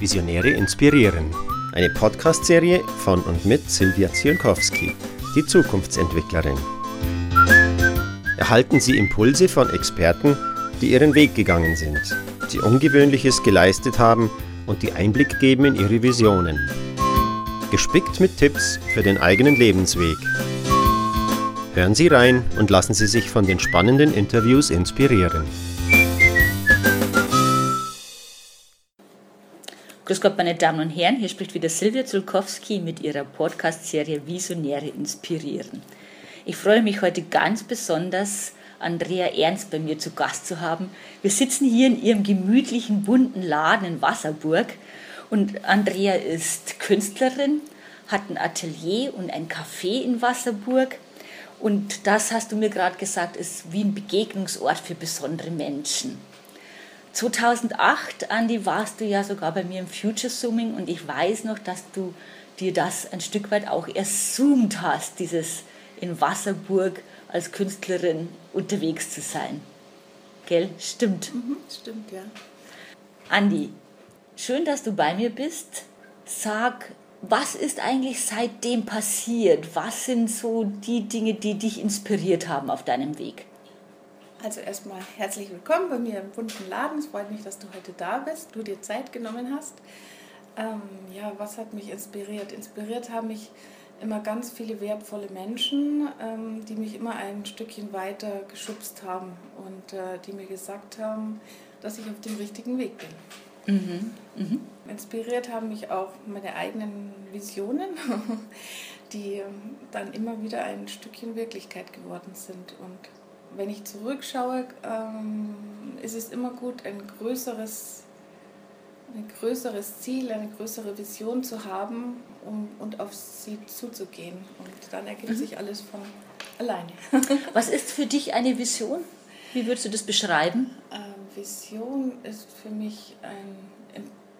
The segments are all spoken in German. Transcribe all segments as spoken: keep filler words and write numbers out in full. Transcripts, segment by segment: Visionäre inspirieren. Eine Podcast-Serie von und mit Sylvia Zielkowski, die Zukunftsentwicklerin. Erhalten Sie Impulse von Experten, die ihren Weg gegangen sind, die Ungewöhnliches geleistet haben und die Einblick geben in ihre Visionen. Gespickt mit Tipps für den eigenen Lebensweg. Hören Sie rein und lassen Sie sich von den spannenden Interviews inspirieren. Grüß Gott, meine Damen und Herren, hier spricht wieder Sylvia Zielkowski mit ihrer Podcast-Serie Visionäre inspirieren. Ich freue mich heute ganz besonders, Andrea Ernst bei mir zu Gast zu haben. Wir sitzen hier in ihrem gemütlichen, bunten Laden in Wasserburg. Und Andrea ist Künstlerin, hat ein Atelier und ein Café in Wasserburg. Und das, hast du mir gerade gesagt, ist wie ein Begegnungsort für besondere Menschen. zweitausendacht, Andi, warst du ja sogar bei mir im Future Zooming. Und ich weiß noch, dass du dir das ein Stück weit auch erzoomt hast, dieses in Wasserburg als Künstlerin unterwegs zu sein. Gell? Stimmt. Mhm, stimmt, ja. Andi, schön, dass du bei mir bist. Sag, was ist eigentlich seitdem passiert? Was sind so die Dinge, die dich inspiriert haben auf deinem Weg? Also erstmal herzlich willkommen bei mir im bunten Laden. Es freut mich, dass du heute da bist, du dir Zeit genommen hast. Ähm, ja, was hat mich inspiriert? Inspiriert haben mich immer ganz viele wertvolle Menschen, ähm, die mich immer ein Stückchen weiter geschubst haben und äh, die mir gesagt haben, dass ich auf dem richtigen Weg bin. Mhm. Mhm. Inspiriert haben mich auch meine eigenen Visionen, die dann immer wieder ein Stückchen Wirklichkeit geworden sind. Und wenn ich zurückschaue, ähm, ist es immer gut, ein größeres, ein größeres Ziel, eine größere Vision zu haben um, und auf sie zuzugehen. Und dann ergibt mhm. sich alles von alleine. Was ist für dich eine Vision? Wie würdest du das beschreiben? Vision ist für mich ein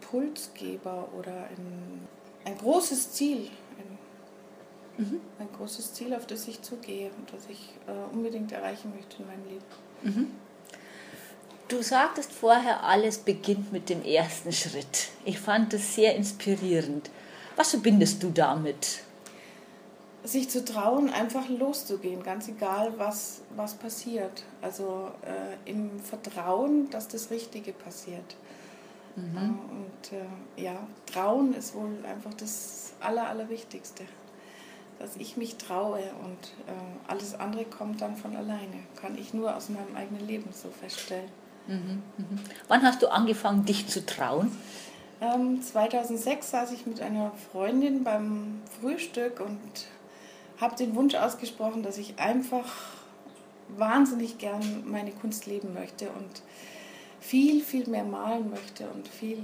Impulsgeber oder ein, ein großes Ziel. Ein, mhm. ein großes Ziel, auf das ich zugehe und das ich äh, unbedingt erreichen möchte in meinem Leben. Mhm. Du sagtest vorher, alles beginnt mit dem ersten Schritt. Ich fand das sehr inspirierend. Was verbindest du damit? Sich zu trauen, einfach loszugehen, ganz egal, was, was passiert. Also äh, im Vertrauen, dass das Richtige passiert. Mhm. Äh, und äh, ja, Trauen ist wohl einfach das Aller, Allerwichtigste. Dass ich mich traue und äh, alles andere kommt dann von alleine. Kann ich nur aus meinem eigenen Leben so feststellen. Mhm. Mhm. Wann hast du angefangen, dich zu trauen? Ähm, zweitausendsechs saß ich mit einer Freundin beim Frühstück und habe den Wunsch ausgesprochen, dass ich einfach wahnsinnig gern meine Kunst leben möchte und viel, viel mehr malen möchte und viel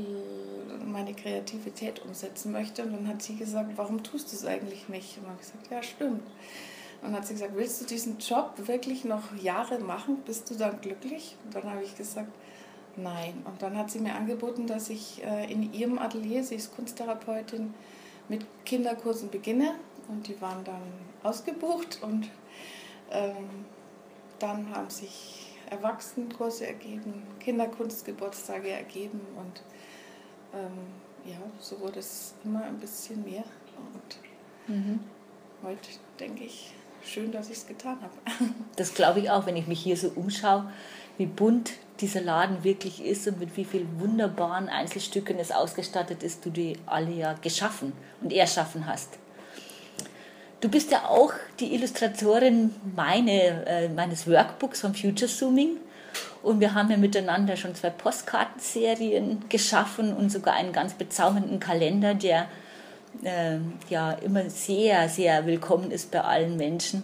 meine Kreativität umsetzen möchte. Und dann hat sie gesagt, warum tust du es eigentlich nicht? Und ich habe gesagt, ja, stimmt. Und dann hat sie gesagt, willst du diesen Job wirklich noch Jahre machen? Bist du dann glücklich? Und dann habe ich gesagt, nein. Und dann hat sie mir angeboten, dass ich in ihrem Atelier, sie ist Kunsttherapeutin, mit Kinderkursen beginne. Und die waren dann ausgebucht und ähm, dann haben sich Erwachsenenkurse ergeben, Kinderkunstgeburtstage ergeben und ähm, ja, so wurde es immer ein bisschen mehr. Und mhm. heute denke ich, schön, dass ich es getan habe. Das glaube ich auch, wenn ich mich hier so umschaue, wie bunt dieser Laden wirklich ist und mit wie vielen wunderbaren Einzelstücken es ausgestattet ist, du die alle ja geschaffen und erschaffen hast. Du bist ja auch die Illustratorin meine, äh, meines Workbooks von Future Zooming und wir haben ja miteinander schon zwei Postkartenserien geschaffen und sogar einen ganz bezaubernden Kalender, der äh, ja immer sehr, sehr willkommen ist bei allen Menschen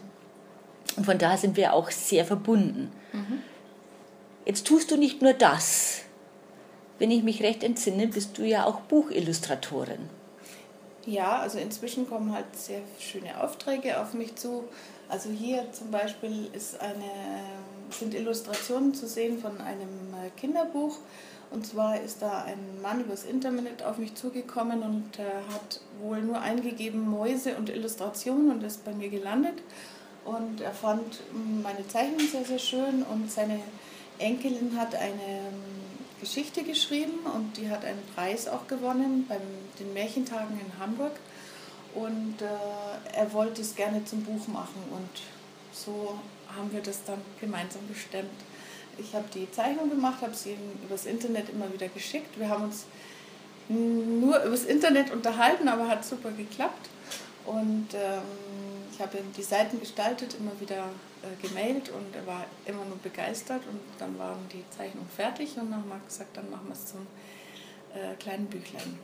und von daher sind wir auch sehr verbunden. Mhm. Jetzt tust du nicht nur das. Wenn ich mich recht entsinne, bist du ja auch Buchillustratorin. Ja, also inzwischen kommen halt sehr schöne Aufträge auf mich zu. Also hier zum Beispiel ist eine, sind Illustrationen zu sehen von einem Kinderbuch. Und zwar ist da ein Mann übers Internet auf mich zugekommen und äh, hat wohl nur eingegeben Mäuse und Illustrationen und ist bei mir gelandet. Und er fand meine Zeichnung sehr, sehr schön und seine Enkelin hat eine Geschichte geschrieben und die hat einen Preis auch gewonnen bei den Märchentagen in Hamburg. Und äh, er wollte es gerne zum Buch machen und so haben wir das dann gemeinsam bestimmt. Ich habe die Zeichnung gemacht, habe sie übers Internet immer wieder geschickt. Wir haben uns nur übers Internet unterhalten, aber hat super geklappt. Und ähm, ich habe die Seiten gestaltet, immer wieder äh, gemailt und er war immer nur begeistert. Und dann waren die Zeichnungen fertig und dann haben wir gesagt, dann machen wir es zum äh, kleinen Büchlein.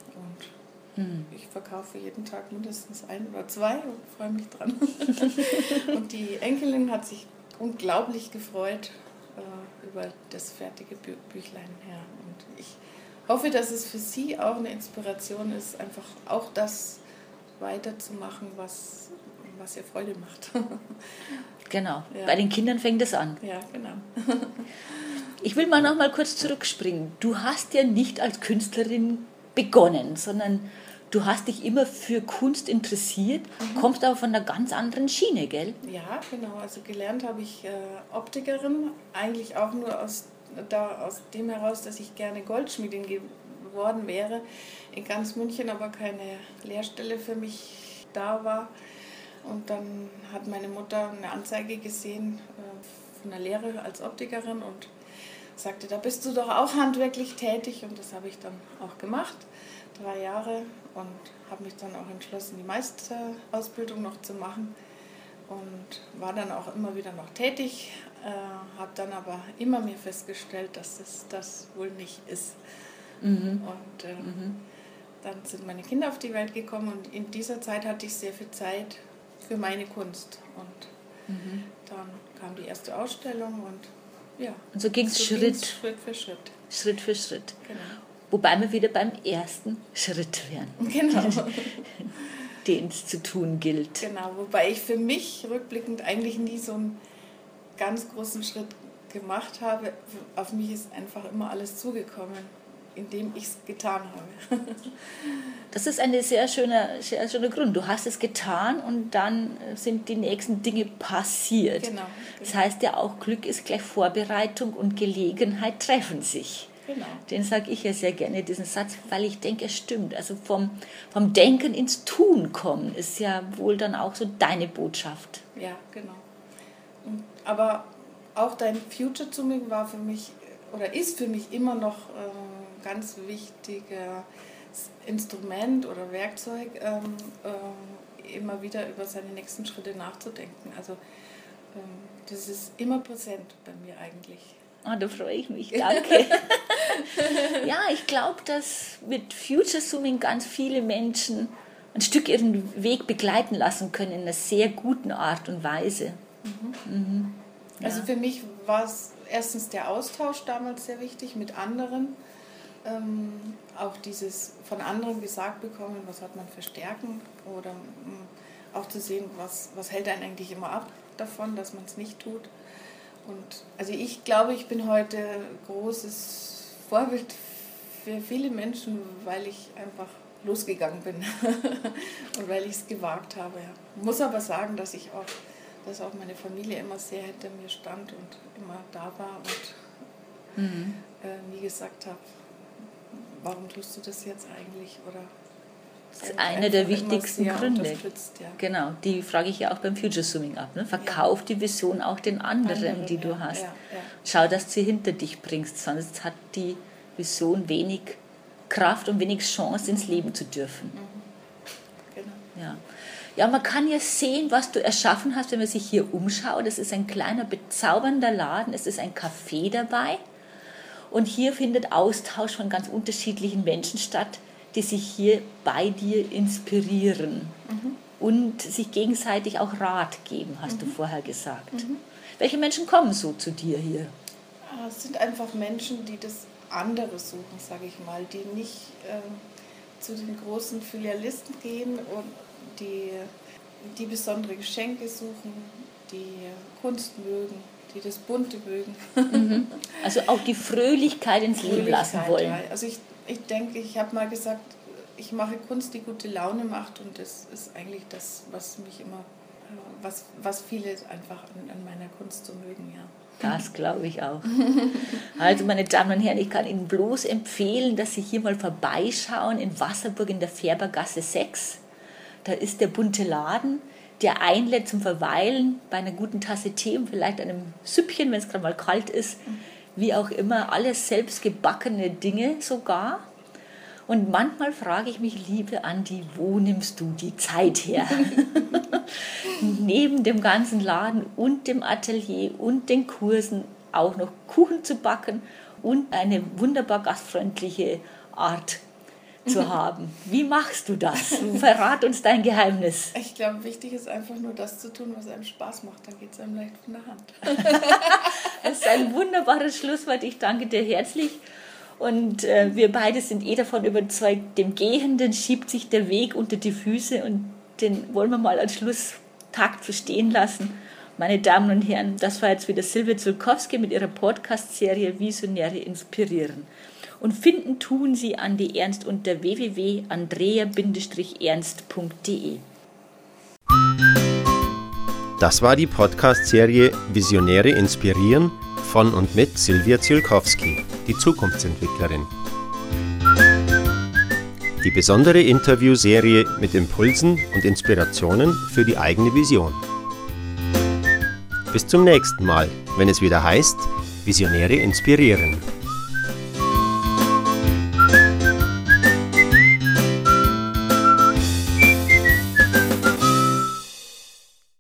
Und ich verkaufe jeden Tag mindestens ein oder zwei und freue mich dran. Und die Enkelin hat sich unglaublich gefreut äh, über das fertige Bü- Büchlein. Ja. Und ich hoffe, dass es für sie auch eine Inspiration ist, einfach auch das weiterzumachen, was, was ihr Freude macht. Genau, ja. Bei den Kindern fängt es an. Ja, genau. Ich will mal noch mal kurz zurückspringen. Du hast ja nicht als Künstlerin begonnen, sondern du hast dich immer für Kunst interessiert, mhm. kommst aber von einer ganz anderen Schiene, gell? Ja, genau. Also gelernt habe ich äh, Optikerin, eigentlich auch nur aus, da, aus dem heraus, dass ich gerne Goldschmiedin geworden wäre, in ganz München, aber keine Lehrstelle für mich da war. Und dann hat meine Mutter eine Anzeige gesehen äh, von der Lehre als Optikerin und sagte, da bist du doch auch handwerklich tätig und das habe ich dann auch gemacht, drei Jahre und habe mich dann auch entschlossen, die Meisterausbildung noch zu machen und war dann auch immer wieder noch tätig, äh, habe dann aber immer mehr festgestellt, dass es das wohl nicht ist. Mhm. Und äh, mhm. dann sind meine Kinder auf die Welt gekommen und in dieser Zeit hatte ich sehr viel Zeit für meine Kunst und mhm. dann kam die erste Ausstellung und ja, und so ging es so Schritt, Schritt für Schritt. Schritt für Schritt. Genau. Wobei wir wieder beim ersten Schritt wären. Genau. Den es zu tun gilt. Genau, wobei ich für mich rückblickend eigentlich nie so einen ganz großen Schritt gemacht habe. Auf mich ist einfach immer alles zugekommen, indem ich es getan habe. Das ist ein sehr schöner, sehr schöner Grund. Du hast es getan und dann sind die nächsten Dinge passiert. Genau, genau. Das heißt ja auch, Glück ist gleich Vorbereitung und Gelegenheit treffen sich. Genau. Den sage ich ja sehr gerne, diesen Satz, weil ich denke, es stimmt. Also vom, vom Denken ins Tun kommen ist ja wohl dann auch so deine Botschaft. Ja, genau. Und, aber auch dein Future Zooming war für mich oder ist für mich immer noch ähm, ganz wichtiges Instrument oder Werkzeug, ähm, ähm, immer wieder über seine nächsten Schritte nachzudenken. Also ähm, das ist immer präsent bei mir eigentlich. Ah, da freue ich mich, danke. Ja, ich glaube, dass mit Future Zooming ganz viele Menschen ein Stück ihren Weg begleiten lassen können, in einer sehr guten Art und Weise. Mhm. Mhm. Ja. Also für mich war es erstens der Austausch damals sehr wichtig mit anderen, Ähm, auch dieses von anderen gesagt bekommen, was hat man für Stärken oder mh, auch zu sehen, was, was hält einen eigentlich immer ab davon, dass man es nicht tut. Und also ich glaube, ich bin heute großes Vorbild für viele Menschen, weil ich einfach losgegangen bin und weil ich es gewagt habe. Ich muss aber sagen, dass ich auch, dass auch meine Familie immer sehr hinter mir stand und immer da war und mhm. äh, nie gesagt habe, warum tust du das jetzt eigentlich? Oder das ist einer der wichtigsten Gründe. Ja. Genau, die frage ich ja auch beim Future Zooming ab. Ne? Verkauf ja. die Vision auch den anderen, anderen die du ja, hast. Ja, ja. Schau, dass du sie hinter dich bringst, sonst hat die Vision wenig Kraft und wenig Chance, ins Leben zu dürfen. Mhm. Genau. Ja. Ja, man kann ja sehen, was du erschaffen hast, wenn man sich hier umschaut. Es ist ein kleiner, bezaubernder Laden, es ist ein Café dabei. Und hier findet Austausch von ganz unterschiedlichen Menschen statt, die sich hier bei dir inspirieren mhm. und sich gegenseitig auch Rat geben, hast mhm. du vorher gesagt. Mhm. Welche Menschen kommen so zu dir hier? Es sind einfach Menschen, die das andere suchen, sage ich mal, die nicht äh, zu den großen Filialisten gehen und die, die besondere Geschenke suchen, die Kunst mögen, die das Bunte mögen. Mhm. Also auch die Fröhlichkeit ins Leben lassen wollen. Ja. Also ich, ich denke, ich habe mal gesagt, ich mache Kunst, die gute Laune macht und das ist eigentlich das, was mich immer, was, was viele einfach an, an meiner Kunst so mögen, ja. Das glaube ich auch. Also meine Damen und Herren, ich kann Ihnen bloß empfehlen, dass Sie hier mal vorbeischauen in Wasserburg in der Färbergasse sechs. Da ist der bunte Laden, der einlädt zum Verweilen bei einer guten Tasse Tee und vielleicht einem Süppchen, wenn es gerade mal kalt ist. Wie auch immer, alles selbstgebackene Dinge sogar. Und manchmal frage ich mich, liebe Andi, wo nimmst du die Zeit her? Neben dem ganzen Laden und dem Atelier und den Kursen auch noch Kuchen zu backen und eine wunderbar gastfreundliche Art zu haben. Wie machst du das? Verrat uns dein Geheimnis. Ich glaube, wichtig ist einfach nur das zu tun, was einem Spaß macht. Dann geht es einem leicht von der Hand. Das ist ein wunderbares Schlusswort. Ich danke dir herzlich. Und äh, wir beide sind eh davon überzeugt, dem Gehenden schiebt sich der Weg unter die Füße und den wollen wir mal als Schlusstakt verstehen lassen. Meine Damen und Herren, das war jetzt wieder Sylvia Zielkowski mit ihrer Podcast-Serie Visionäre inspirieren. Und finden tun Sie Andi Ernst unter w w w punkt andrea bindestrich ernst punkt d e. Das war die Podcast-Serie Visionäre inspirieren von und mit Sylvia Zielkowski, die Zukunftsentwicklerin. Die besondere Interviewserie mit Impulsen und Inspirationen für die eigene Vision. Bis zum nächsten Mal, wenn es wieder heißt Visionäre inspirieren.